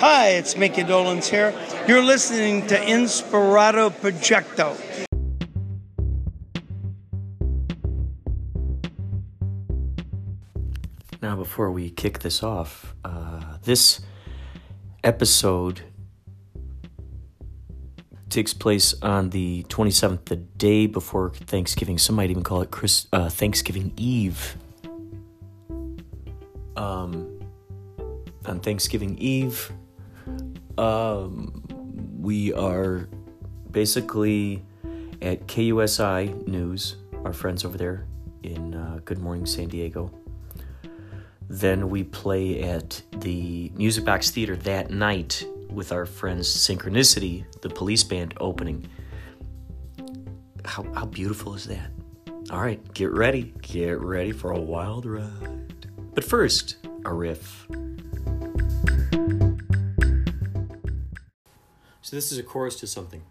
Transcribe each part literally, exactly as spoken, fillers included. Hi, it's Mickey Dolenz here. You're listening to Inspirado Projecto. Now, before we kick this off, uh, this episode takes place on the twenty-seventh, the day before Thanksgiving. Some might even call it Chris, uh, Thanksgiving Eve. Um, on Thanksgiving Eve, um, we are basically at K U S I News, our friends over there in uh, Good Morning San Diego. Then we play at the Music Box Theater that night with our friends Synchronicity, the Police Band, opening. How, how beautiful is that? All right, get ready. Get ready for a wild ride. But first, a riff. So this is a chorus to something.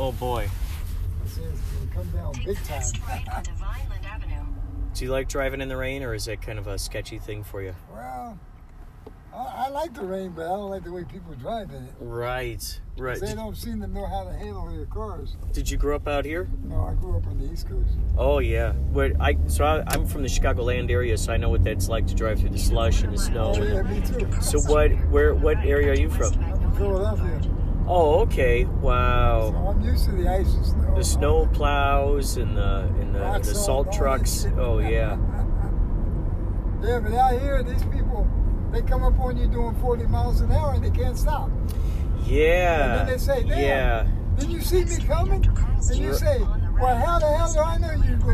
Oh boy. Do you like driving in the rain, or is it kind of a sketchy thing for you? Well, I I, I like the rain, but I don't like the way people drive in it. Right, right. They don't seem to know how to handle their cars. Did you grow up out here? No, I grew up on the East Coast. Oh, yeah. Where I So I, I'm from the Chicagoland area, so I know what that's like to drive through the slush and the snow. Oh, yeah, me too. So what, where, what area are you from? Philadelphia. Oh, okay. Wow. So I'm used to the ice and snow. The snow plows and the, and the, and the salt trucks. Oh, yeah. Yeah, but out here, these people, they come up on you doing forty miles an hour and they can't stop. Yeah. And then they say, damn. Yeah. Then you see me coming and you say, well, how the hell do I know you didn't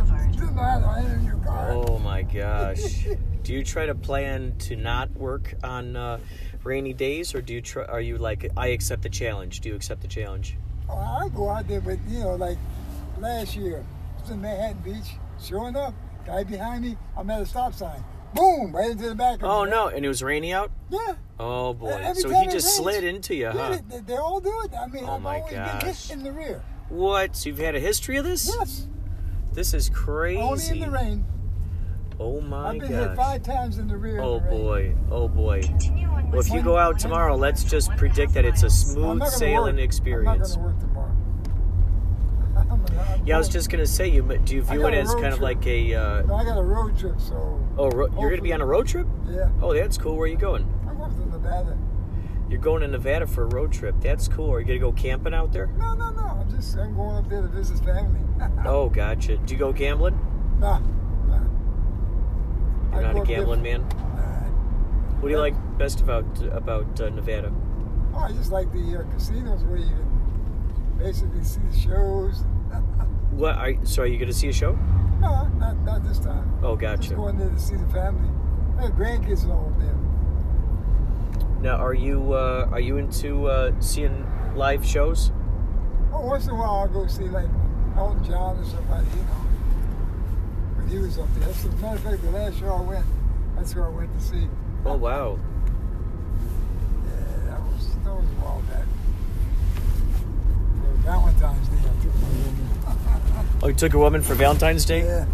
know how to handle your car? Oh, my gosh. Do you try to plan to not work on uh, rainy days, or do you try, are you like, I accept the challenge? Do you accept the challenge? Oh, I go out there, but, you know, like last year, I was in Manhattan Beach. Sure enough, guy behind me, I'm at a stop sign. Boom! Right into the back of me. Oh, no. And it was rainy out? Yeah. Oh, boy. So he just rains, slid into you, huh? They, they all do it. I mean, oh, I've my always gosh. been hit in the rear. What? So you've had a history of this? Yes. This is crazy. Only in the rain. Oh, my I've been gosh. hit five times in the rear. Oh, the boy. Oh, boy. Well, if you go out tomorrow, let's just predict that it's a smooth sailing work. experience. I'm not going to work tomorrow. Yeah, I was just gonna say, you do you view it as kind trip. of like a? Uh, no, I got a road trip, so. Oh, ro- you're gonna be on a road trip? Yeah. Oh, that's cool. Where are you going? I'm going to Nevada. You're going to Nevada for a road trip. That's cool. Are you gonna go camping out there? No, no, no. I'm just I'm going up there to visit family. Oh, gotcha. Do you go gambling? Nah, nah. You're I not a gambling man. Nah. What do you like best about about uh, Nevada? Oh, I just like the uh, casinos where you can basically see the shows. What? Are, so are you going to see a show? No, not, not this time. Oh, gotcha. Just going there to see the family. I have grandkids all over there. Now, are you uh, are you into uh, seeing live shows? Oh, once in a while I'll go see like Elton John or somebody, you know, when he was up there. As a matter of fact, the last show I went, that's who I went to see. Oh, wow. Yeah, that was, that was a while back. Valentine's Day. I took my woman. Oh, you took a woman for Valentine's Day? Yeah.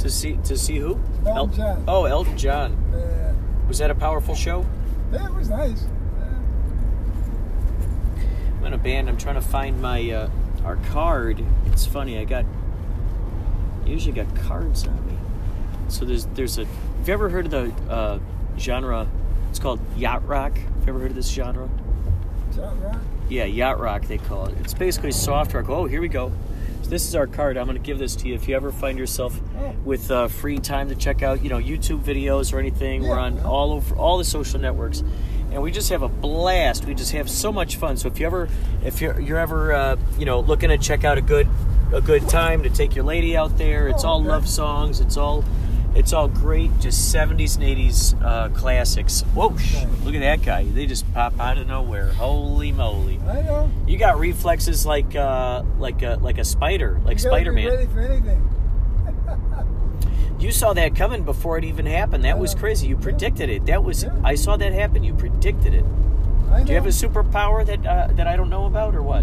To see to see who? Elton John. Oh, Elton John. Yeah. Was that a powerful show? Yeah, it was nice. Yeah. I'm in a band. I'm trying to find my uh, our card. It's funny. I got usually got cards on me. So there's there's a. Have you ever heard of the uh, genre? It's called yacht rock. Have you ever heard of this genre? Yacht rock? Yeah, yacht rock, they call it. It's basically soft rock. Oh, here we go. So this is our card. I'm going to give this to you. If you ever find yourself with uh, free time to check out, you know, YouTube videos or anything, yeah, we're on all over all the social networks, and we just have a blast. We just have so much fun. So if you ever, if you're, you're ever, uh, you know, looking to check out a good, a good time to take your lady out there, it's all love songs. It's all, it's all great. Just seventies and eighties uh, classics. Whoa, sh- look at that guy. They just pop out of nowhere. Holy moly. I know. You got reflexes like uh, like a, like a spider, like Spider-Man. You gotta be ready for anything. You saw that coming before it even happened. That was crazy. You predicted it. That was, yeah. I saw that happen. You predicted it. I know. Do you have a superpower that uh, that I don't know about, or what?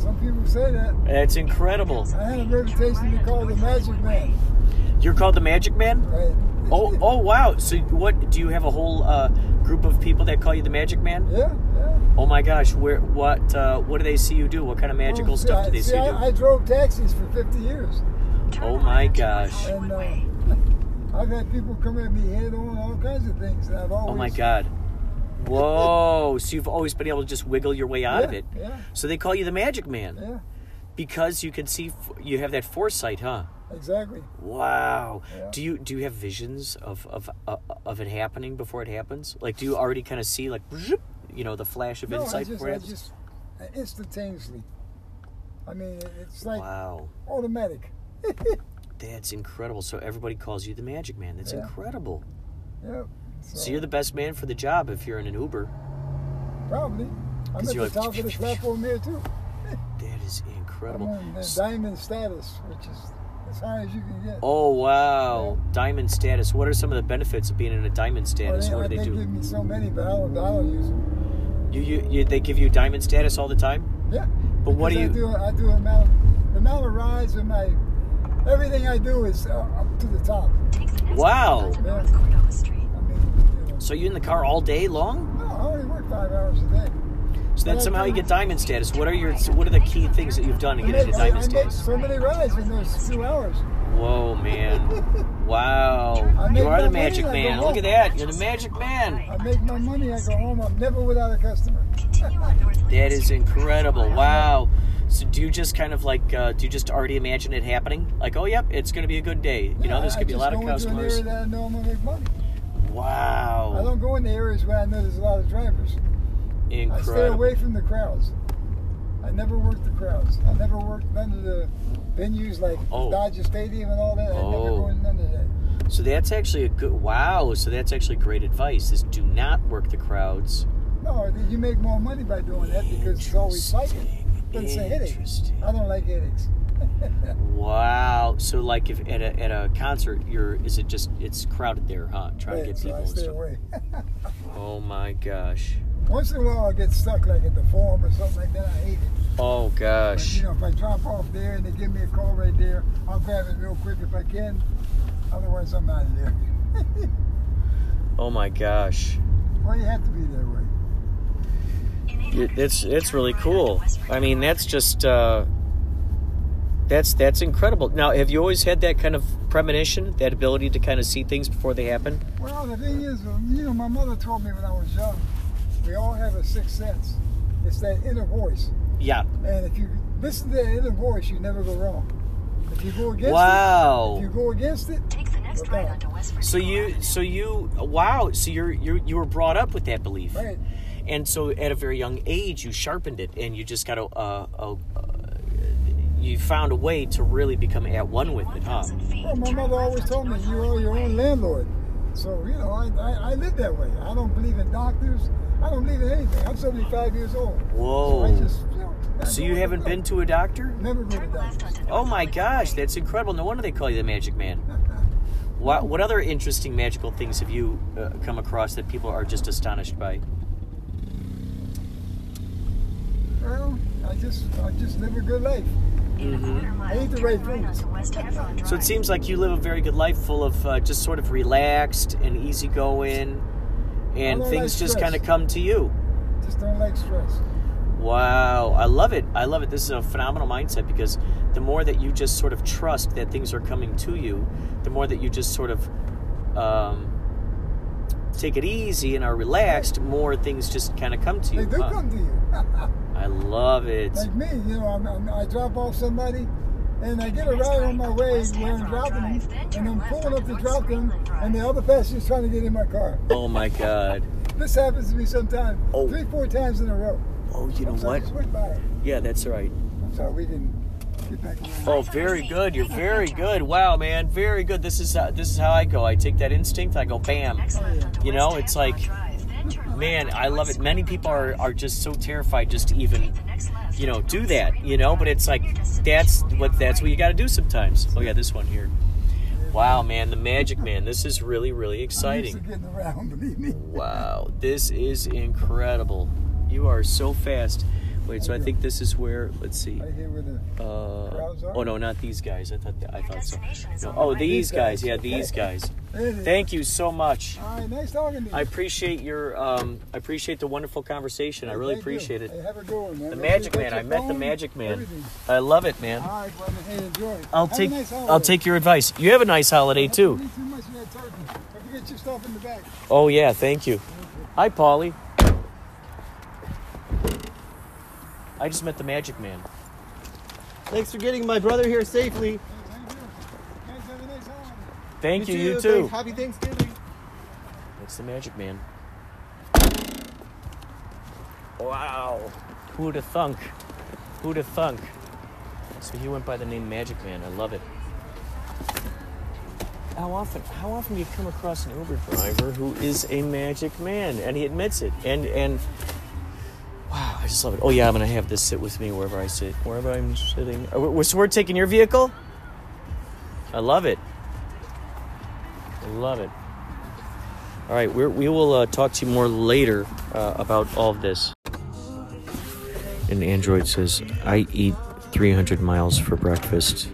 Some people say that. That's incredible. I had a reputation to call the Magic Man. You're called the Magic Man? Right. Oh, oh, wow. So what, do you have a whole uh, group of people that call you the Magic Man? Yeah, yeah. Oh, my gosh. Where? What uh, What do they see you do? What kind of magical well, see, stuff do they see, see you I, do? I drove taxis for fifty years. Oh, my gosh. And uh, I've had people come at me head on, all kinds of things. I've always... Oh, my God. Whoa. So you've always been able to just wiggle your way out yeah, of it. Yeah. So they call you the Magic Man. Yeah. Because you can see, you have that foresight, huh? Exactly. Wow. Yeah. Do you do you have visions of of uh, of it happening before it happens? Like, do you already kind of see, like, you know, the flash of no, insight before it happens? No, just instantaneously. I mean, it's like wow. automatic. That's incredible. So everybody calls you the Magic Man. That's yeah. incredible. Yeah. So, so you're the best man for the job if you're in an Uber. Probably. I'm at the like, top of the platform here too. That is incredible. I'm on diamond status, which is as high as you can get. Oh, wow. Yeah. Diamond status. What are some of the benefits of being in a diamond status? Well, they, what do I they do? They give me so many, but I don't, I don't use them. You, you, you, they give you diamond status all the time? Yeah. But what do you... I do, I do amount, the amount of rides and my... Everything I do is uh, up to the top. Wow. Yeah. I mean, you know. So So you're in the car all day long? No, I only work five hours a day. So then somehow you get diamond status. What are your? What are the key things that you've done to get into diamond status? So many rides in those two hours. Whoa, man! Wow, you are the magic man. Look at that! You're the magic man. I make my money. I go home. I'm never without a customer. That is incredible. Wow. So do you just kind of like? Uh, do you just already imagine it happening? Like, oh, yep, it's going to be a good day. You know, there's going to be a lot of customers. I just go into an area that I know I'm going to make money. Wow. I don't go into areas where I know there's a lot of drivers. Incredible. I stay away from the crowds. I never worked the crowds. I never worked none of the venues like oh. Dodger Stadium and all that. I oh. never go in none of that. So that's actually a good, wow, so that's actually great advice, is do not work the crowds. No, you make more money by doing that because it's always cycling. Doesn't say headaches. I don't like headaches. Wow. So like if at a, at a concert, you're, is it just, it's crowded there, huh? Trying yeah, to get so people I stay and stuff. Away. Oh my gosh. Once in a while, I get stuck like at the Forum or something like that. I hate it. Oh, gosh. But, you know, if I drop off there and they give me a call right there, I'll grab it real quick if I can. Otherwise, I'm out of there. Oh, my gosh. Well, you have to be that way. It's, it's really cool. I mean, that's just... Uh, that's, that's incredible. Now, have you always had that kind of premonition, that ability to kind of see things before they happen? Well, the thing is, you know, my mother told me when I was young, we all have a sixth sense. It's that inner voice. Yeah. And if you listen to that inner voice, you never go wrong. If you go against wow. it, if you go against it, take the next ride onto Westford. So you, so you, wow. So you're, you, you were brought up with that belief, right? And so at a very young age, you sharpened it, and you just got a, uh, a, a you found a way to really become at one with it, huh? Well, my mother always told me you are your own landlord. So, you know, I, I, I live that way. I don't believe in doctors. I don't believe in anything. I'm seventy-five years old. Whoa. So, I just, you know, I so you haven't been to a doctor? Never been to a doctor. Oh, my gosh. That's incredible. No wonder they call you the Magic Man. What, what other interesting magical things have you uh, come across that people are just astonished by? Well, I just, I just live a good life. Mm-hmm. I eat the right food. So it seems like you live a very good life full of uh, just sort of relaxed and easygoing, and things just kind of come to you. Just don't like stress. Wow. I love it. I love it. This is a phenomenal mindset, because the more that you just sort of trust that things are coming to you, the more that you just sort of um, take it easy and are relaxed, more things just kind of come to you. They do huh? come to you. I love it. Like me, you know, I'm, I'm, I drop off somebody, and I get a ride on my way where I'm dropping them, and I'm pulling up to drop them, and the other passenger's trying to get in my car. Oh my God! This happens to me sometimes, oh. three, four times in a row. Oh, you know what? Yeah, that's right. I'm sorry, we didn't get back. Oh, very good. You're very good. Wow, man, very good. This is how, this is how I go. I take that instinct. I go, bam. You know, it's like. Man, I love it. Many people are, are just so terrified just to even, you know, do that, you know, but it's like, that's what, that's what you got to do sometimes. Oh yeah, this one here. Wow, man, the Magic Man. This is really, really exciting. I'm used to getting around, believe me. Wow, this is incredible. You are so fast. Wait, so I think this is where, let's see. Uh, oh, no, not these guys. I thought that, I thought so. No, oh, these guys. Yeah, these guys. Thank you so much. All right, nice talking to you. I appreciate your, um, I appreciate the wonderful conversation. I really appreciate it. Have a good one, man. The Magic Man. I met the Magic Man. I love it, man. All right, brother. Hey, enjoy. I'll take, I'll take your advice. You have a nice holiday, too. Don't forget your stuff in the back. Oh, yeah, thank you. Hi, Paulie. I just met the Magic Man. Thanks for getting my brother here safely. Thank you, you too. Happy Thanksgiving. That's the Magic Man. Wow. Who'da thunk? Who'da thunk? So he went by the name Magic Man. I love it. How often, how often do you come across an Uber driver who is a Magic Man? And he admits it. And and. Wow, I just love it. Oh, yeah, I'm going to have this sit with me wherever I sit. Wherever I'm sitting. We, so we're taking your vehicle? I love it. I love it. All right, we're, we will uh, talk to you more later uh, about all of this. And Android says, I eat three hundred miles for breakfast.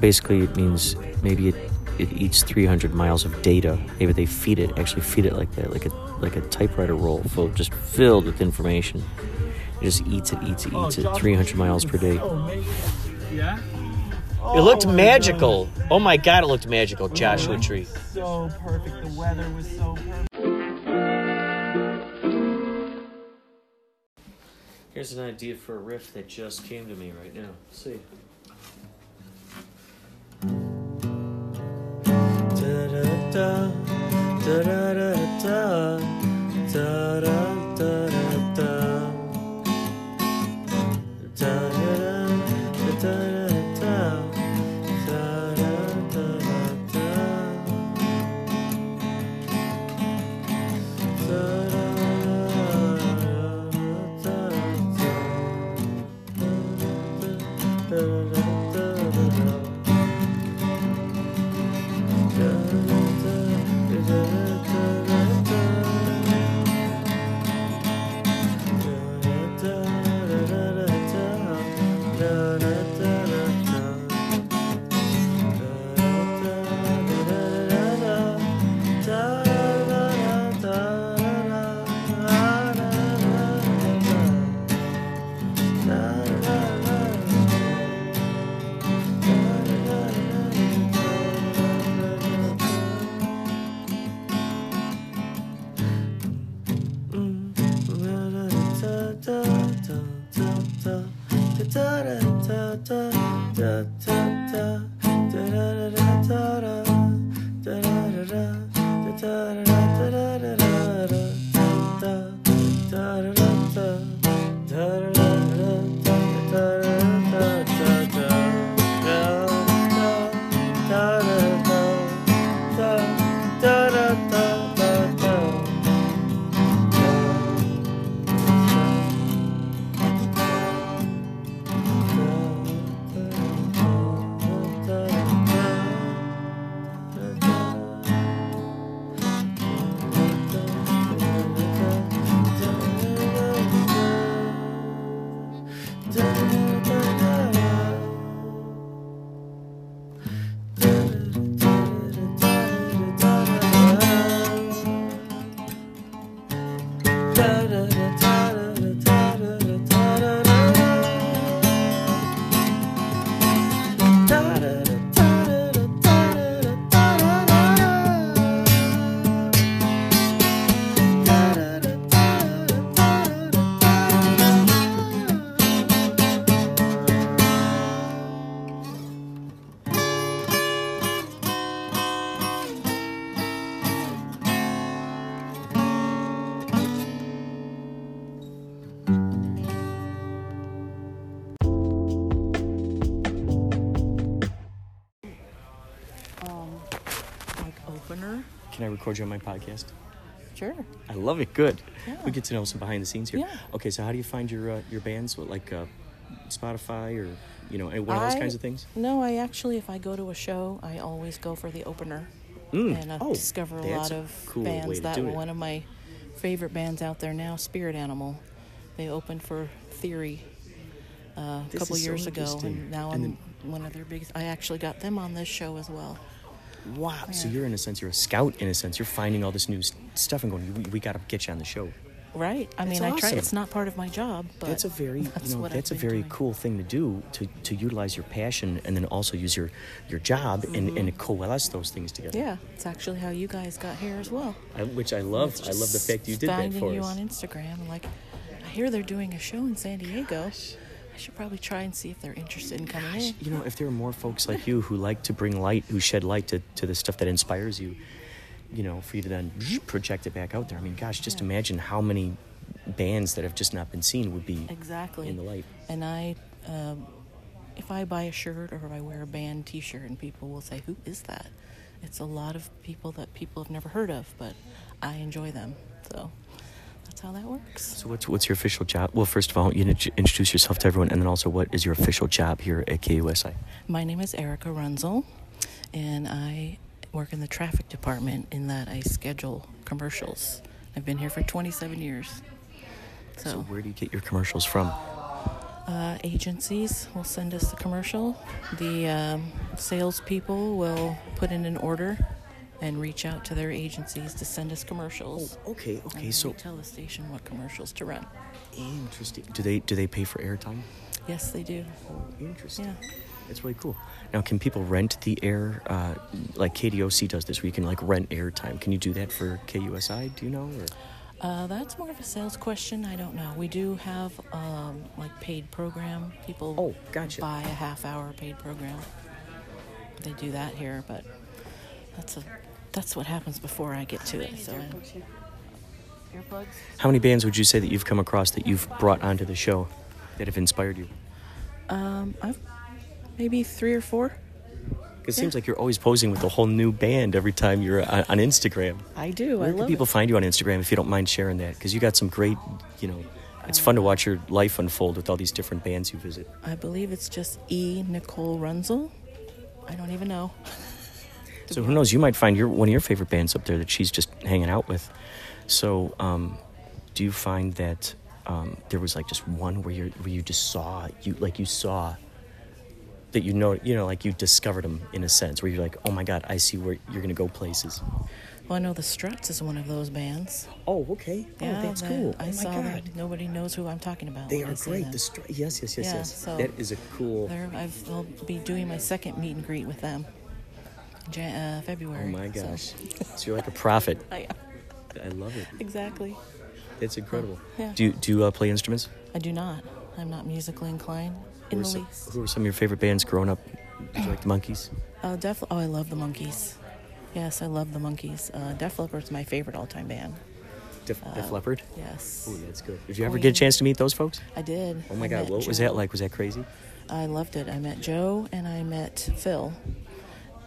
Basically, it means maybe it, it eats three hundred miles of data. They, they feed it, actually feed it like that, like a like a typewriter roll, full, just filled with information. It just eats it, eats it, eats it, three hundred miles per day. Yeah. It looked oh magical. God. Oh my God, it looked magical, Joshua oh, Tree. So perfect. The weather was so perfect. Here's an idea for a riff that just came to me right now. Let's see. Da-da-da, da-da-da-da, da-da-da-da-da. Can I record you on my podcast? Sure. I love it. Good. Yeah. We get to know some behind the scenes here. Yeah. Okay, so how do you find your uh, your bands? What, like uh, Spotify or, you know, one of those I, kinds of things? No, I actually, if I go to a show, I always go for the opener. Mm. And I oh, discover a lot of a cool bands. That one of my favorite bands out there now, Spirit Animal. They opened for Theory uh, a couple years so ago, and now I'm and then, one of their biggest. I actually got them on this show as well. Wow, yeah. So you're in a sense, you're a scout in a sense. You're finding all this new st- stuff and going, we, we got to get you on the show. Right. I that's mean, awesome. I try. It's not part of my job, but that's a very, that's you know, that's a very doing. cool thing to do, to, to utilize your passion and then also use your, your job mm-hmm. and, and coalesce those things together. Yeah, it's actually how you guys got here as well. I, which I love. I love the fact you did that for you us. Finding you on Instagram, like, I hear they're doing a show in San Diego. Gosh. Should probably try and see if they're interested in coming Gosh, in. You know, if there are more folks like you who like to bring light, who shed light to, to the stuff that inspires you, you know, for you to then project it back out there. I mean, gosh, just yeah. imagine how many bands that have just not been seen would be exactly in the light. And I, um, if I buy a shirt or if I wear a band T-shirt and people will say, who is that? It's a lot of people that people have never heard of, but I enjoy them, so... That's how that works. So what's what's your official job? Well, first of all, you need to introduce yourself to everyone, and then also what is your official job here at K U S I? My name is Erica Runzel, and I work in the traffic department in that I schedule commercials. I've been here for twenty-seven years. So, so where do you get your commercials from? uh, agencies will send us the commercial. The um, salespeople will put in an order and reach out to their agencies to send us commercials. Oh, okay, okay. And so they tell the station what commercials to run. Interesting. Do they do they pay for airtime? Yes, they do. Oh, interesting. Yeah. That's really cool. Now, can people rent the air? Uh, like K D O C does this, where you can like rent airtime. Can you do that for K U S I? Do you know? Or? Uh, that's more of a sales question. I don't know. We do have um, like paid program. People oh, gotcha. buy a half hour paid program. They do that here, but that's a that's what happens before I get to it. So. Earplugs. How many bands would you say that you've come across that you've brought onto the show that have inspired you? Um, I've maybe three or four. It yeah. seems like you're always posing with a whole new band every time you're on, on Instagram. I do. Where I love Where can people it. find you on Instagram, if you don't mind sharing that? Because you got some great, you know, it's um, fun to watch your life unfold with all these different bands you visit. I believe it's just E. Nicole Runzel. I don't even know. So who knows? You might find your one of your favorite bands up there that she's just hanging out with. So, um, do you find that um, there was like just one where you where you just saw you like you saw that you know you know like you discovered them in a sense where you're like, oh my God, I see where you're gonna go places. Well, I know the Struts is one of those bands. Oh, okay. Yeah, oh, that's that, cool. I oh my saw God. That nobody knows who I'm talking about. They are great. The Struts. Yes, yes, yes, yeah, yes. So that is a cool. I've, I'll be doing my second meet and greet with them, Jan- uh, February. Oh my gosh! So, so you're like a prophet. I am. I love it. Exactly. It's incredible. Yeah. Do you, do you uh, play instruments? I do not. I'm not musically inclined in who the some, least. Who were some of your favorite bands growing up? Did you like the Monkees? Uh, Def, oh, I love the Monkees. Yes, I love the Monkees. Uh, Def Leppard's my favorite all-time band. Def, uh, Def Leppard? Yes. Oh, that's good. Did you ever oh, yeah. get a chance to meet those folks? I did. Oh, my I God. What Joe. was that like? Was that crazy? I loved it. I met Joe and I met Phil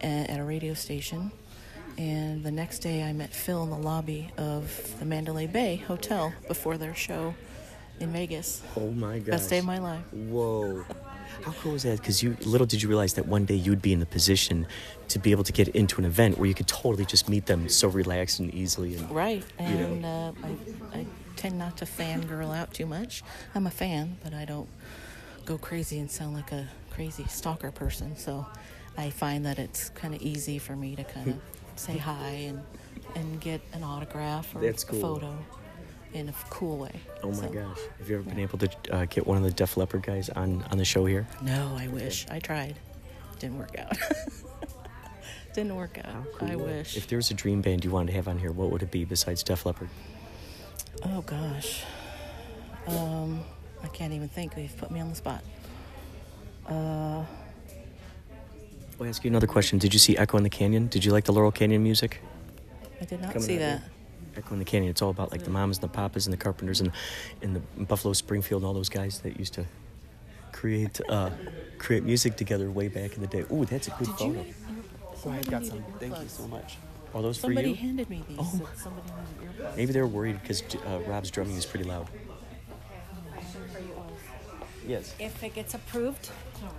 at, at a radio station. And the next day I met Phil in the lobby of the Mandalay Bay Hotel before their show in Vegas. Oh, my gosh. Best day of my life. Whoa. How cool is that? Because you little did you realize that one day you'd be in the position to be able to get into an event where you could totally just meet them so relaxed and easily. And, right. And you know. uh, I, I tend not to fangirl out too much. I'm a fan, but I don't go crazy and sound like a crazy stalker person. So I find that it's kind of easy for me to kind of say hi and and get an autograph or That's cool. a photo in a cool way. Oh my so, gosh. Have you ever yeah. been able to uh, get one of the Def Leppard guys on, on the show here? No, I wish. I tried. Didn't work out. Didn't work out. Cool. I wish. If there was a dream band you wanted to have on here, what would it be besides Def Leppard? Oh gosh. Um, I can't even think. They've put me on the spot. Uh... I'll ask you another question. Did you see Echo in the Canyon? Did you like the Laurel Canyon music? I did not Coming see that. Echo in the Canyon. It's all about like the Mamas and the Papas and the Carpenters and and the Buffalo Springfield and all those guys that used to create uh, create music together way back in the day. Ooh, that's a good did photo. You, oh, I've got some. Thank you so much. Are those somebody for you? Somebody handed me these. Oh. Somebody needed earplugs. Maybe they're worried because uh, Rob's drumming is pretty loud. Yes. If it gets approved,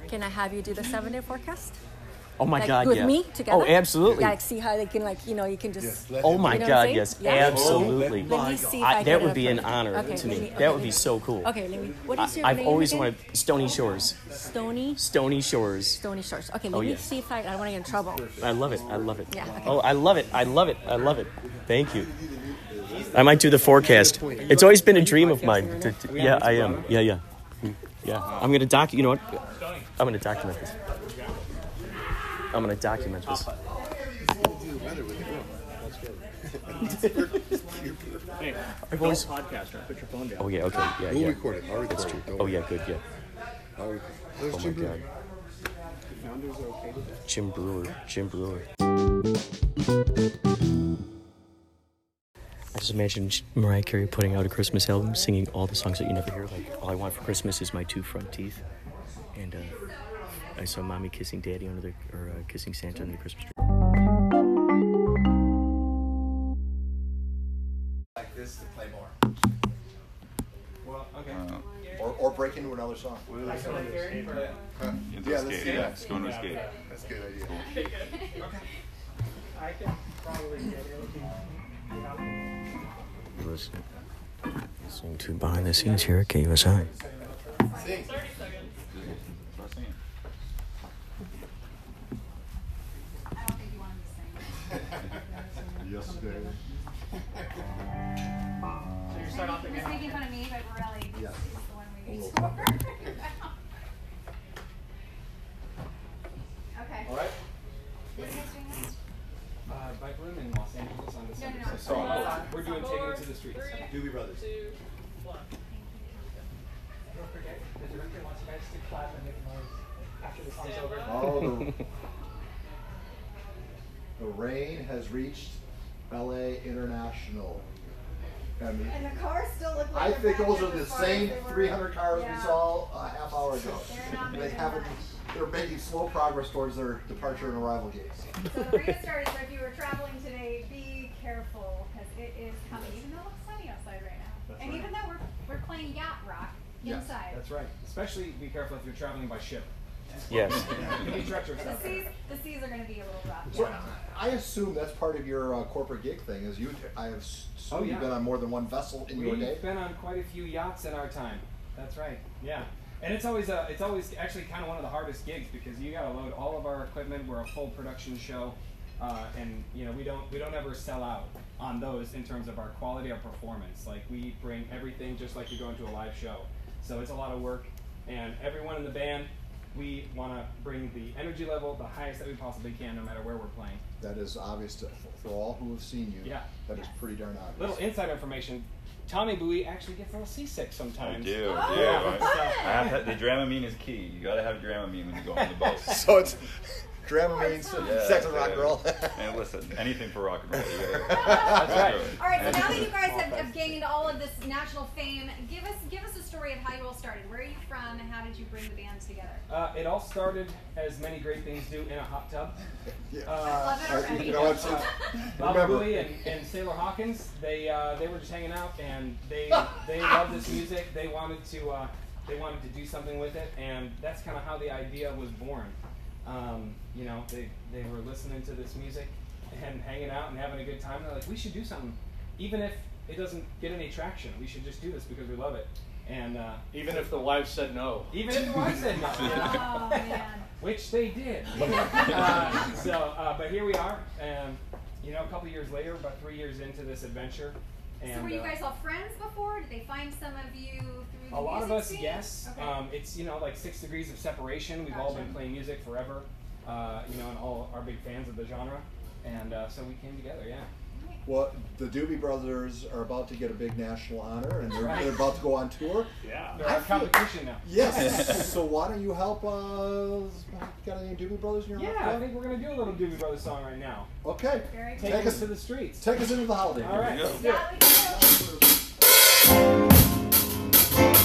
can I have you do the seven-day forecast? Oh my like, God! With yeah. me together. Oh, absolutely. Like, see how they can, like, you know, you can just. Yes, oh my you know God! Yes, yeah. absolutely. Let, let me see I, I that would be an honor okay, to me. me okay, that would me, be so cool. Okay, let me. What is your I, I've name always again? wanted Stony Shores. Stony. Stony Shores. Stony Shores. Okay, let oh, me yeah. see if I. I don't want to get in trouble. I love it. I love it. Yeah. Okay. Oh, I love it. I love it. I love it. Thank you. I might do the forecast. It's always been a dream of mine. To, to, yeah, I am. Yeah, yeah, yeah. I'm gonna doc. You know what? I'm gonna document this. I'm going to document this. Hey, I've always... podcaster. Put your phone down. Oh, yeah, okay. Yeah, we'll yeah. record it. I'll record That's true. it. Oh, yeah, good, yeah. I'll record it. Oh, my God. Jim Brewer. Jim Brewer. I just imagine Mariah Carey putting out a Christmas album, singing all the songs that you never hear. Like, all I want for Christmas is my two front teeth. And, uh... I saw Mommy kissing Daddy under the, or uh, kissing Santa under the Christmas tree. Like this to play more. Well, okay. Uh, or, or break into another song. Like this. Huh? Into yeah, skate. Yeah, let's go into a skate. That's a good idea. Cool. Okay. I can probably get it. Listening to Behind the Scenes here at K U S I. Sing. So you're set up again. He's making fun of me, but really, he's, yeah. he's the one we used for. Okay. All right. What are you guys doing next? Uh, Viper Room in Los Angeles on December. No, no, no. So, no, no, no. We're doing Four, Taking It to the Streets. Three, Doobie Brothers. Two, one. Don't forget, the director wants you guys to clap and make noise after the song's over. Oh, the, the rain has reached L A International. I mean, and the cars still look like I think those are the same three hundred cars yeah. we saw a half hour ago. They haven't. They're making slow progress towards their departure and arrival gates. So the restart is if you were traveling today, be careful because it is coming. Even though it's sunny outside right now, that's and right. even though we're we're playing yacht rock inside. Yes, that's right. Especially be careful if you're traveling by ship. Yes. the, seas, the seas are going to be a little rough. So yeah. I assume that's part of your uh, corporate gig thing. Is you? I have. Oh, yeah. You've been on more than one vessel in We've your day. We've been on quite a few yachts in our time. That's right. Yeah. And it's always a, it's always actually kind of one of the hardest gigs because you got to load all of our equipment. We're a full production show, uh, and you know we don't we don't ever sell out on those in terms of our quality of performance. Like we bring everything just like you're going to a live show. So it's a lot of work, and everyone in the band. We want to bring the energy level the highest that we possibly can, no matter where we're playing. That is obvious to for all who have seen you. Yeah, that is pretty darn obvious. Little inside information: Tommy Bowie actually gets a little seasick sometimes. I do, oh, I do. Yeah, I have to, the Dramamine is key. You got to have Dramamine when you go on the boat. So it's Dramamine, so yeah, sex and rock and roll. And listen, anything for rock and roll. Yeah. That's right. All right. So now that you guys have, have gained all of this national fame, give us give us a story of how you all started. Where are you from, and how did you bring the band together? Uh, it all started, as many great things do, in a hot tub. Yeah. Uh, I love it already. You know, uh, Bob Rubby and, and Sailor Hawkins, they uh, they were just hanging out, and they they loved this music. They wanted to uh, they wanted to do something with it, and that's kind of how the idea was born. Um, you know, they, they were listening to this music and hanging out and having a good time. They're like, we should do something. Even if it doesn't get any traction, we should just do this because we love it. And uh, even if the wife said no. Even if the wife said no. You know? Oh, man. Which they did. uh, so, uh, but here we are. And, you know, a couple years later, about three years into this adventure. And, so were you guys all friends before? Did they find some of you through the A lot music of us, scene? Yes. Okay. Um, it's, you know, like six degrees of separation. We've gotcha. all been playing music forever, uh, you know, and all are big fans of the genre. And uh, so we came together, yeah. Well, the Doobie Brothers are about to get a big national honor, and they're, right. they're about to go on tour. Yeah, they're I on competition now. Yes. So why don't you help us? Got any Doobie Brothers in your Yeah, I think we're going to do a little Doobie Brothers song right now. Okay. Very take cool. us to the streets. Take us into the holiday. All right. Let's do it. Don't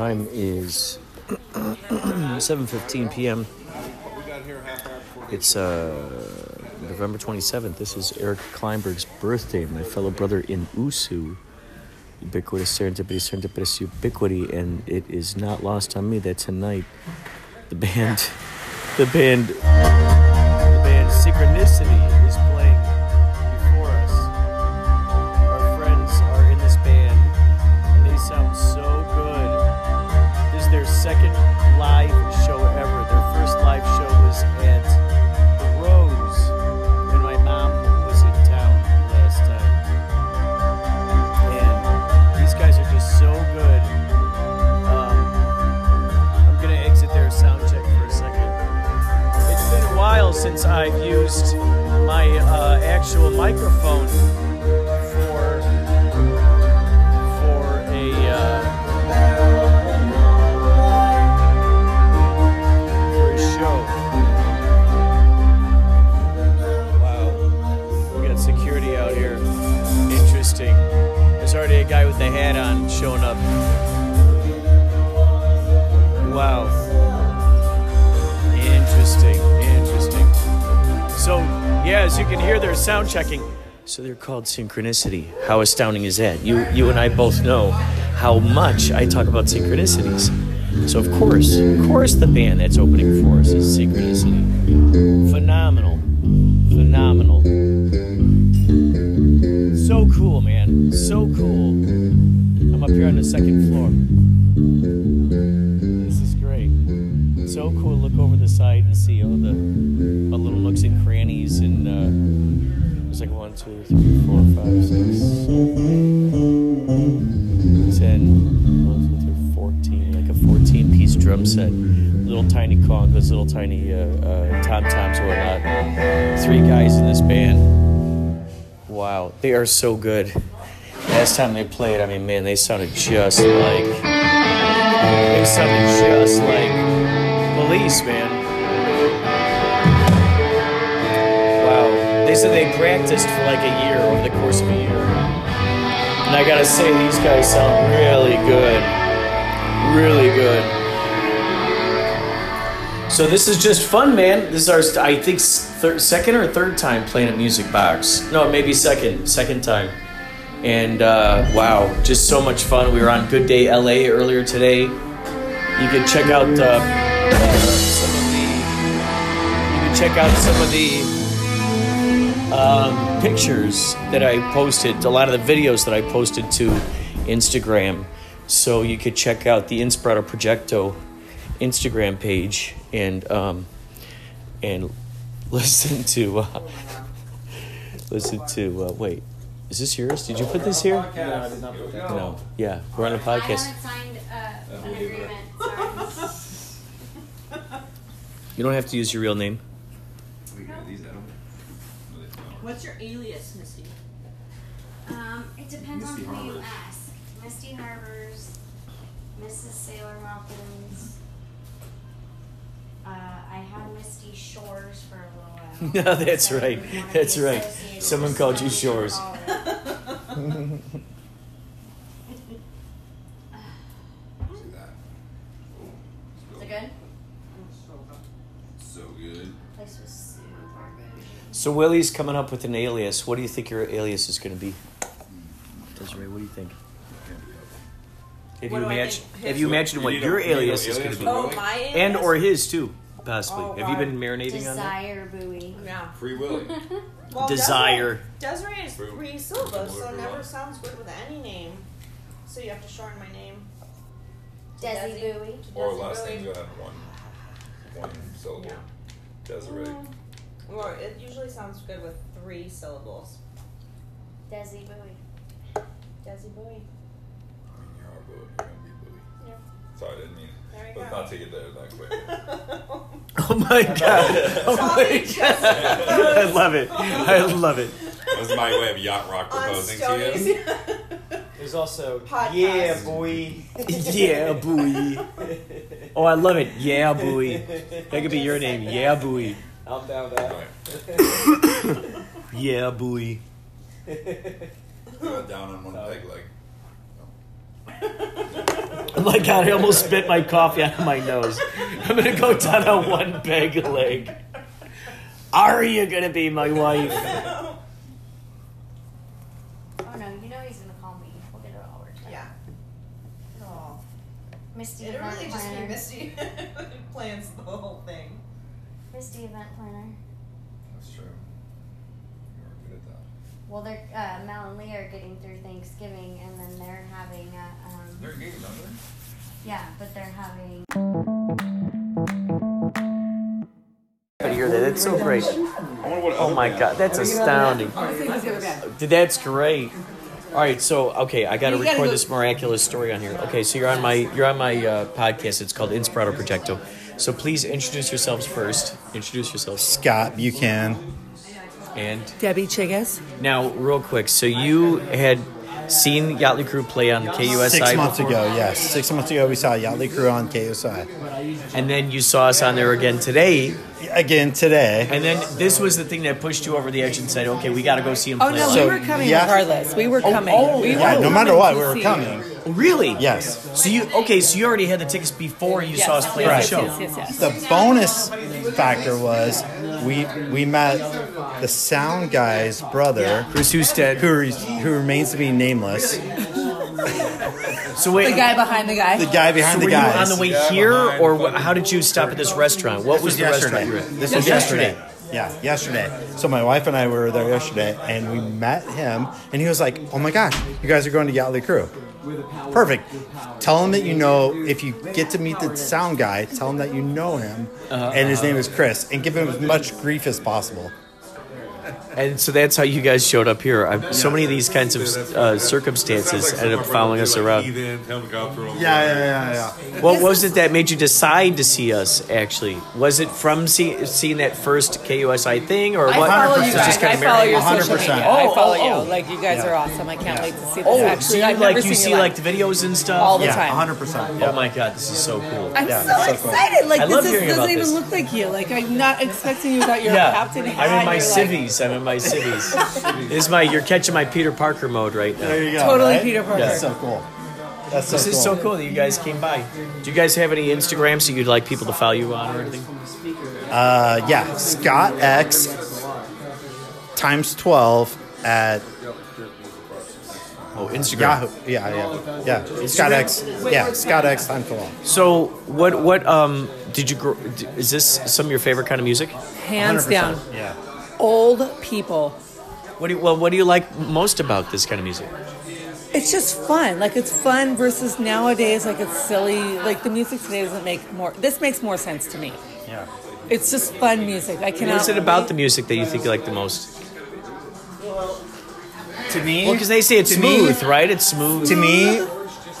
time is seven fifteen p m It's uh, November twenty-seventh. This is Eric Kleinberg's birthday, my fellow brother in U S U. Ubiquitous serendipity, serendipitous ubiquity, and it is not lost on me that tonight the band, the band, the band Synchronicity is playing before us. Our friends are in this band, and they sound so good. This is their second live show ever. Their first live show was at since I've used my uh, actual microphone for for a uh, for a show. Wow, we got security out here. Interesting. There's already a guy with a hat on showing up. Wow. Interesting. So, yeah, as you can hear, they're sound checking. So they're called Synchronicity. How astounding is that? You you and I both know how much I talk about synchronicities. So, of course, of course the band that's opening for us is Synchronicity. Phenomenal. Phenomenal. So cool, man. So cool. I'm up here on the second floor. This is great. So cool to look over the side and see all the... a little nooks and crannies, and uh, it was like one, two, three, four, five, six, ten, one, two, three, fourteen, like a fourteen-piece drum set, little tiny congas, little tiny uh, uh, tom-toms, whatnot. Three guys in this band. Wow, they are so good. Last time they played, I mean, man, they sounded just like they sounded just like Police, man. They said they practiced for like a year, over the course of a year. And I gotta say, these guys sound really good. Really good. So this is just fun, man. This is our, I think, third, second or third time playing at Music Box. No, maybe second, second time. And uh, wow, just so much fun. We were on Good Day L A earlier today. You can check out uh, uh, some of the, you can check out some of the, Um, pictures that I posted, a lot of the videos that I posted to Instagram, so you could check out the Inspirado Projecto Instagram page and um, and listen to uh, listen to uh, wait, is this yours? Did you put this here? No, I did not put that. No, yeah, we're on a podcast. I haven't signed an agreement. You don't have to use your real name. What's your alias, Misty? Um, it depends on who you ask. Misty Harbors, Missus Sailor Hawkins. Uh, I had Misty Shores for a little while. No, that's right. That's right. Someone called you Shores. So Willie's coming up with an alias. What do you think your alias is going to be? Desiree, what do you think? Have what you imagined? Have you imagined what your alias is going to be? Oh, my alias? And or his too, possibly. Oh, have you been marinating Desire on that? Desire Buoy. Yeah. Free Willie. Well, Desire. Desiree, Desiree is three syllables, so it never sounds good with any name. So you have to shorten my name. Desi Buoy. Or last name you have one, one syllable. Yeah. Desiree. Yeah. Or it usually sounds good with three syllables. Desi Bowie. Desi Bowie. I mean, you are Bowie. You're going to be Bowie. Yeah. Sorry, I didn't mean it. Let's not take it there that quick. Oh my God. Oh my God. I love it. I love it. That was my way of yacht rock proposing to you. There's also Podcast. Yeah, Bowie. Yeah, Bowie. Oh, I love it. Yeah, Bowie. That could be your name. Yeah, Bowie. I'm down that. Right. Yeah, buoy. Down on one leg, like. Like, God, I almost spit my coffee out of my nose. I'm going to go down on one peg leg. Are you going to be my wife? Oh, no, you know he's going to call me. We'll get it all worked out. Yeah. Oh. Misty It'll event really planner. It'll just be Misty plans the whole thing. Misty event planner. That's true. You're good at that. Well, they're, uh, Mal and Leah are getting through Thanksgiving, and then they're having a... Um, they're engaged, aren't they? Yeah, but they're having... I hear that. That's so great. Oh my God, that's astounding. That's great. All right, so okay, I got to record this miraculous story on here. Okay, so you're on my you're on my uh, podcast. It's called Inspirado Projecto. So please introduce yourselves first. Introduce yourselves. Scott Buchanan and Debbie Chigas. Now, real quick. So you had seen Yachtley Crew play on K U S I Six months before? ago, yes. Six months ago, we saw Yachtley Crew on K U S I. And then you saw us on there again today. Again today. And then this was the thing that pushed you over the edge and said, okay, we got to go see him play. Oh, no, so, we were coming yeah. regardless. We were oh, coming. Oh, we yeah, were no coming matter what, we were coming. Really? Yes. So you Okay, so you already had the tickets before you yes. saw us play right. on the show. Yes, yes, yes. The bonus factor was we we met the sound guy's brother, yeah. Chris Husted, who, who remains to be nameless. So wait, the guy behind the guy. The guy behind so the guy. On the way the here, or wh- how did you stop at this restaurant? What this was, was the yesterday. restaurant? This was yesterday. yesterday. Yeah, yesterday. So my wife and I were there yesterday, and we met him, and he was like, "Oh my gosh, you guys are going to Yachtley Crew." Perfect. Tell him that you know, if you get to meet the sound guy, tell him that you know him, uh, and his name is Chris, and give him as much grief as possible. And so that's how you guys showed up here. I've, yeah. So many of these kinds of uh, circumstances like ended up following us like around. Heathen, helicopter, yeah, yeah, yeah, yeah. What was it that made you decide to see us, actually? Was it from see, seeing that first K U S I thing? Or I what? Follow you guys. Just kind of I follow your social media. Oh, I follow oh, oh. you. Like, you guys yeah. are awesome. I can't yeah. wait to see this. Oh, actually, you, I've like, never you see like the videos and stuff? All the yeah, time. one hundred percent. Yeah. Oh, my God. This is so cool. I'm yeah, so, so excited. Cool. Like, I this is, doesn't even look like you. Like, I'm not expecting you without your captain hat. I'm in my civvies. I'm in my civvies. This is my you're catching my Peter Parker mode right now. There you go. Totally right? Peter Parker. That's so cool. That's so this cool. is so cool that you guys came by. Do you guys have any Instagrams that you'd like people to follow you on or anything? Uh, yeah, ScottX times twelve at. Oh, Instagram. Yahoo. Yeah, yeah, yeah. ScottX. Yeah, ScottX times twelve. So what? What? Um, did you? Grow, is this some of your favorite kind of music? Hands one hundred percent. Down. Yeah. Old people. What do you, well, what do you like most about this kind of music? It's just fun. Like, it's fun versus nowadays, like, it's silly. Like, the music today doesn't make more... This makes more sense to me. Yeah. It's just fun music. I cannot... What is it about the music that you think you like the most? Well, to me... Well, because they say it's smooth, me, right? It's smooth. To me,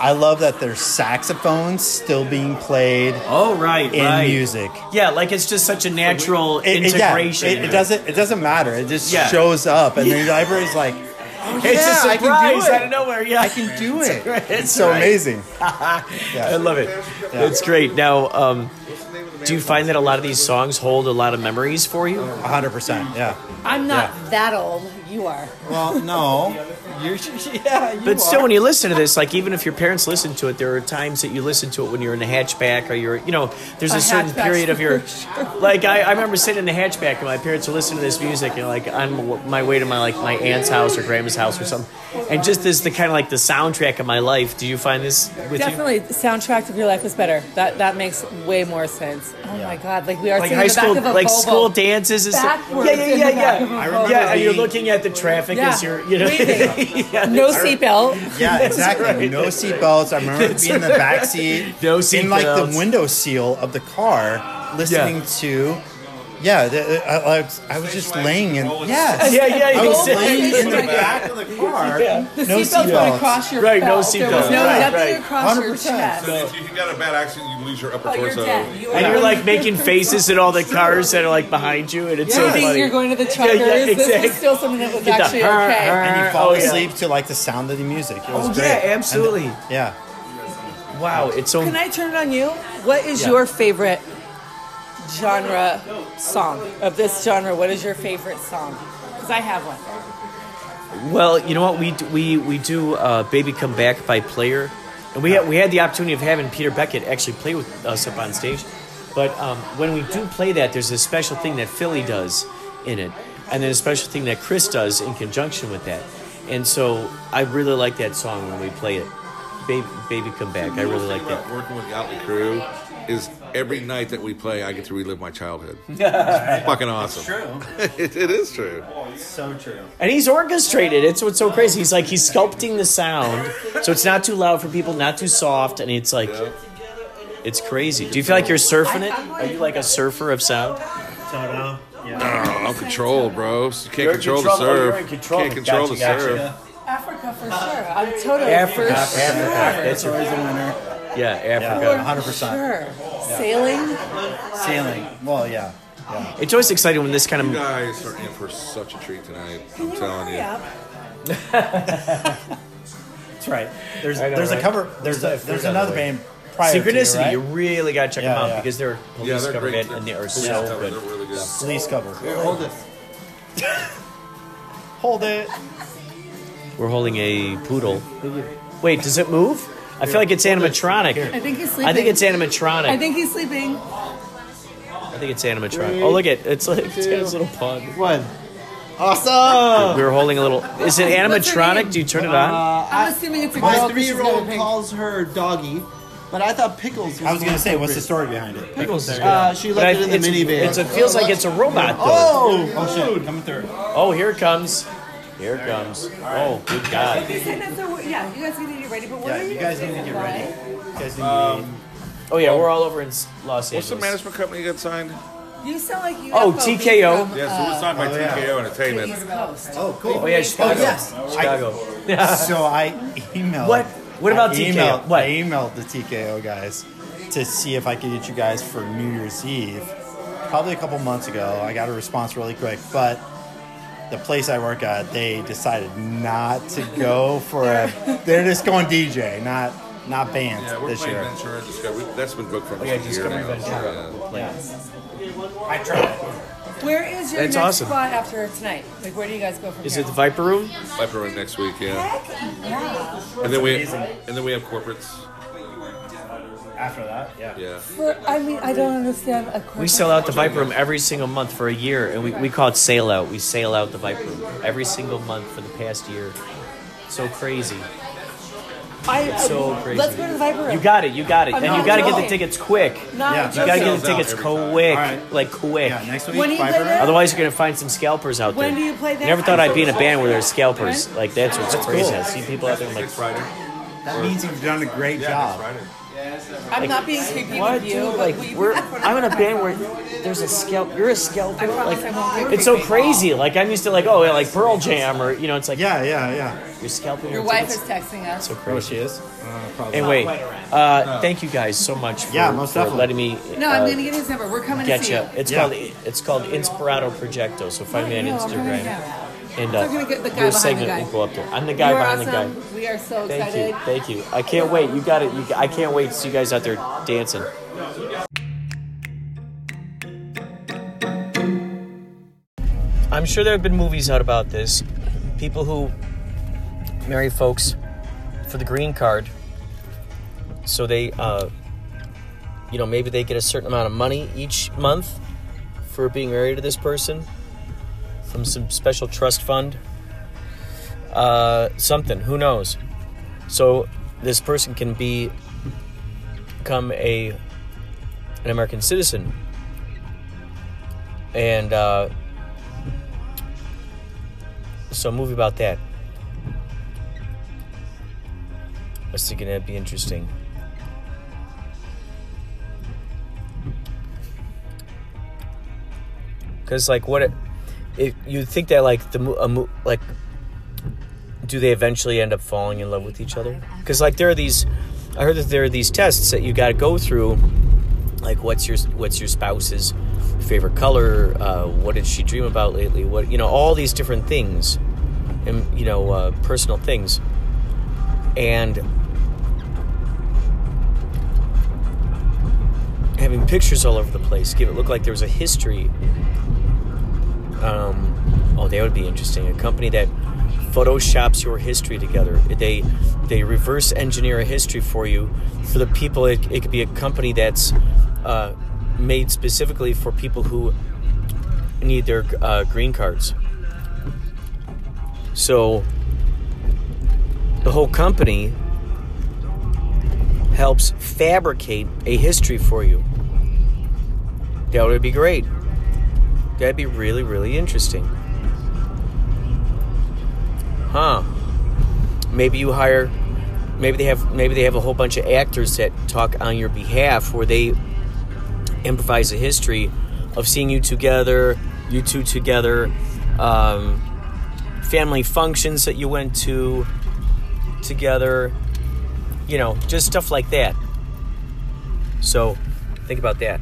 I love that there's saxophones still being played oh, right, in right. music. Yeah, like it's just such a natural it, it, integration. Yeah, it, it, doesn't, it doesn't matter. It just yeah. shows up. And yeah. the library's like, oh, it's yeah, a surprise out of nowhere. Yeah, I can do it. It's, it's so right. amazing. yeah. I love it. Yeah. It's great. Now, um, do you find that a lot of these songs hold a lot of memories for you? one hundred percent, yeah. I'm not yeah. that old. You are. Well, no. You're, yeah, you but are. Still, when you listen to this, like even if your parents listen to it, there are times that you listen to it when you're in a hatchback or you're, you know, there's a, a certain period of your, sure. like I, I remember sitting in a hatchback and my parents were listening to this music and like on my way to my like my aunt's house or grandma's house or something, and just as the kind of like the soundtrack of my life. Do you find this with definitely you? The soundtrack of your life is better. That that makes way more sense. Oh yeah. my God, like we are like high the school, back of a like bobo. School dances and stuff. Yeah, yeah, yeah, yeah. I remember yeah, and you're looking at the traffic yeah. as you're, you know. Yeah, no seatbelt. Yeah, exactly. Right. No seatbelts. I remember that's being in the back seat, no seat in like belts. The window seal of the car, listening yeah. to. Yeah, the, I, I, I was just laying in. Yes. Yeah, yeah, yeah. I was laying in the back of the car. Yeah. The no seatbelt went across your right, belt. No seatbelt. No, right, right. across one hundred percent. Your chest. So if you got a bad accident, you lose your upper oh, torso. You're dead. You and you're like making faces at all the cars that are like behind you, and it's yeah. so funny. You're going to the truckers. Yeah, yeah, exactly. This is still something that was Get actually the, okay. And you fall oh, asleep yeah. to like the sound of the music. It was oh, great. Yeah, absolutely. And, yeah. Wow, it's so. Can I turn it on you? What is yeah. your favorite? Genre song of this genre. What is your favorite song? Because I have one. Well, you know what we do, we we do uh, "Baby Come Back" by Player, And we had, we had the opportunity of having Peter Beckett actually play with us up on stage. But um, when we do play that, there's a special thing that Philly does in it, and then a special thing that Chris does in conjunction with that. And so I really like that song when we play it. Baby, Baby Come Back. I really like that. Working with the Yachtley Crew is every night that we play, I get to relive my childhood. It's fucking awesome. It's true. it, it is true. Oh, it's so true. And he's orchestrated. It's what's so crazy. He's like, he's sculpting the sound so it's not too loud for people, not too soft, and it's like... Yeah. It's crazy. Do you feel like you're surfing it? Are you like a surfer of sound? No, yeah. I'm control, bro. You can't you're control the surf. You're in control. Can't control gotcha, the gotcha. surf. Yeah. Africa for sure. I'm totally Africa. Africa. Sure. Africa. That's always a winner. Yeah, Africa. Hundred yeah, percent. Sure. Yeah. Sailing. Sailing. Well, yeah. yeah. It's always exciting when this kind of. You guys are in for such a treat tonight. Can I'm telling you. That's right. There's know, there's right? a cover. There's a, there's another band. Synchronicity, you, right? you really got to check yeah, them out yeah. because they're police yeah, they're cover great. and they are police so cover. good. They're really good. So police cover. Hey, hold it. Hold it. We're holding a poodle. Wait, does it move? I feel like it's animatronic. I think he's sleeping. I think it's animatronic. I think he's sleeping. I think it's animatronic. Three, oh, look at it. It's like, it's got his little paw. One. Awesome! We were holding a little... Is it animatronic? Do you turn it on? Uh, I'm assuming it's a girl. My three-year-old calls her doggy. But I thought Pickles was I was going to say, what's the story behind it? Pickles there. Uh, she left it in the minivan. It feels like it's a robot, though. Oh! Oh, shit. Coming through. Oh, here it comes. Here it comes. Oh, good God. Yeah, you guys need to get ready, but what are you guys need to get ready. You guys need to get ready. Oh, yeah, we're all over in Los Angeles. What's the management company you got signed? You sound like you. Oh, T K O. Yeah, so we're signed by T K O Entertainment. Oh, cool. Oh, yeah, Chicago. Chicago. So I emailed... What? What about T K O? Emailed, what? I emailed the T K O guys to see if I could get you guys for New Year's Eve. Probably a couple months ago. I got a response really quick, but the place I work at, they decided not to go for a... They're just going D J, not not band yeah, this year. Ventura, Discovery. That's been booked for like oh, yeah, a year now. Yeah. Yeah. I tried. Where is your That's next awesome. spot after tonight? Like, where do you guys go from is here? Is it the Viper Room? Viper Room next week, yeah. Heck yeah. And then, we have, and then we have corporates. After that, yeah. yeah. For, I mean, I don't understand a corporate. We sell out the Viper Room every single month for a year, and we, we call it Sail Out. We sail out the Viper Room every single month for the past year. So crazy. I, so crazy. Let's go to the Viper Room. You got it. You got it. I'm and you got to get the tickets quick. Not yeah, you got to get the tickets quick. Right. Like, quick. Yeah, next week, when Viper Room. Otherwise, you're going to find some scalpers out when there. When do you play that? Never thought I'd be in a band where there's scalpers. Right? Like, that's what's that's crazy. Cool. I see people out there like, Friday. That means you've done a great yeah, job. Friday. I'm like, not being creepy with you. Like, we, we're, I'm in a band where there's a scalp. You're a scalper. Like, it's so crazy. Like, I'm used to like, oh, yeah, like Pearl Jam, or you know, it's like, yeah, yeah, yeah. You're scalping. Your wife is texting us. So crazy. Oh, she is. Uh, anyway, uh, no. thank you guys so much for, yeah, most for letting me. Uh, no, I'm gonna get his number. We're coming get to see you. It's yeah. called it's called Inspirado Projecto. So find me no, on Instagram. No, And uh, your segment will go up there. I'm the guy behind awesome. the guy. We are so Thank excited. Thank you. Thank you. I can't wait. You got it. You, I can't wait to see you guys out there dancing. I'm sure there have been movies out about this. People who marry folks for the green card. So they, uh, you know, maybe they get a certain amount of money each month for being married to this person. From some special trust fund, uh, something, who knows? So this person can be become a an American citizen, and uh, so a movie about that. I was thinking that'd be interesting. Because like what it. It, you'd think that like the uh, like, do they eventually end up falling in love with each other? Because like there are these, I heard that there are these tests that you got to go through, like what's your what's your spouse's favorite color? Uh, what did she dream about lately? What you know, all these different things, and you know, uh, personal things, and having pictures all over the place, give it look like there was a history. Um, oh, that would be interesting. A company that photoshops your history together. They they reverse engineer a history for you. For the people, it, it could be a company that's uh, made specifically for people who need their uh, green cards. So the whole company helps fabricate a history for you. That would be great. That'd be really, really interesting. Huh. Maybe you hire maybe they have maybe they have a whole bunch of actors that talk on your behalf, where they improvise a history of seeing you together, you two together, um, family functions that you went to together, you know, just stuff like that. So think about that.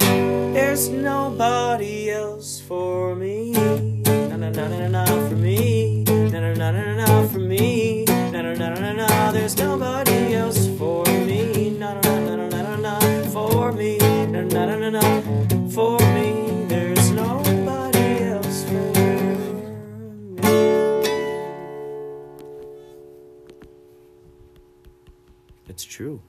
There's nobody else for me. true.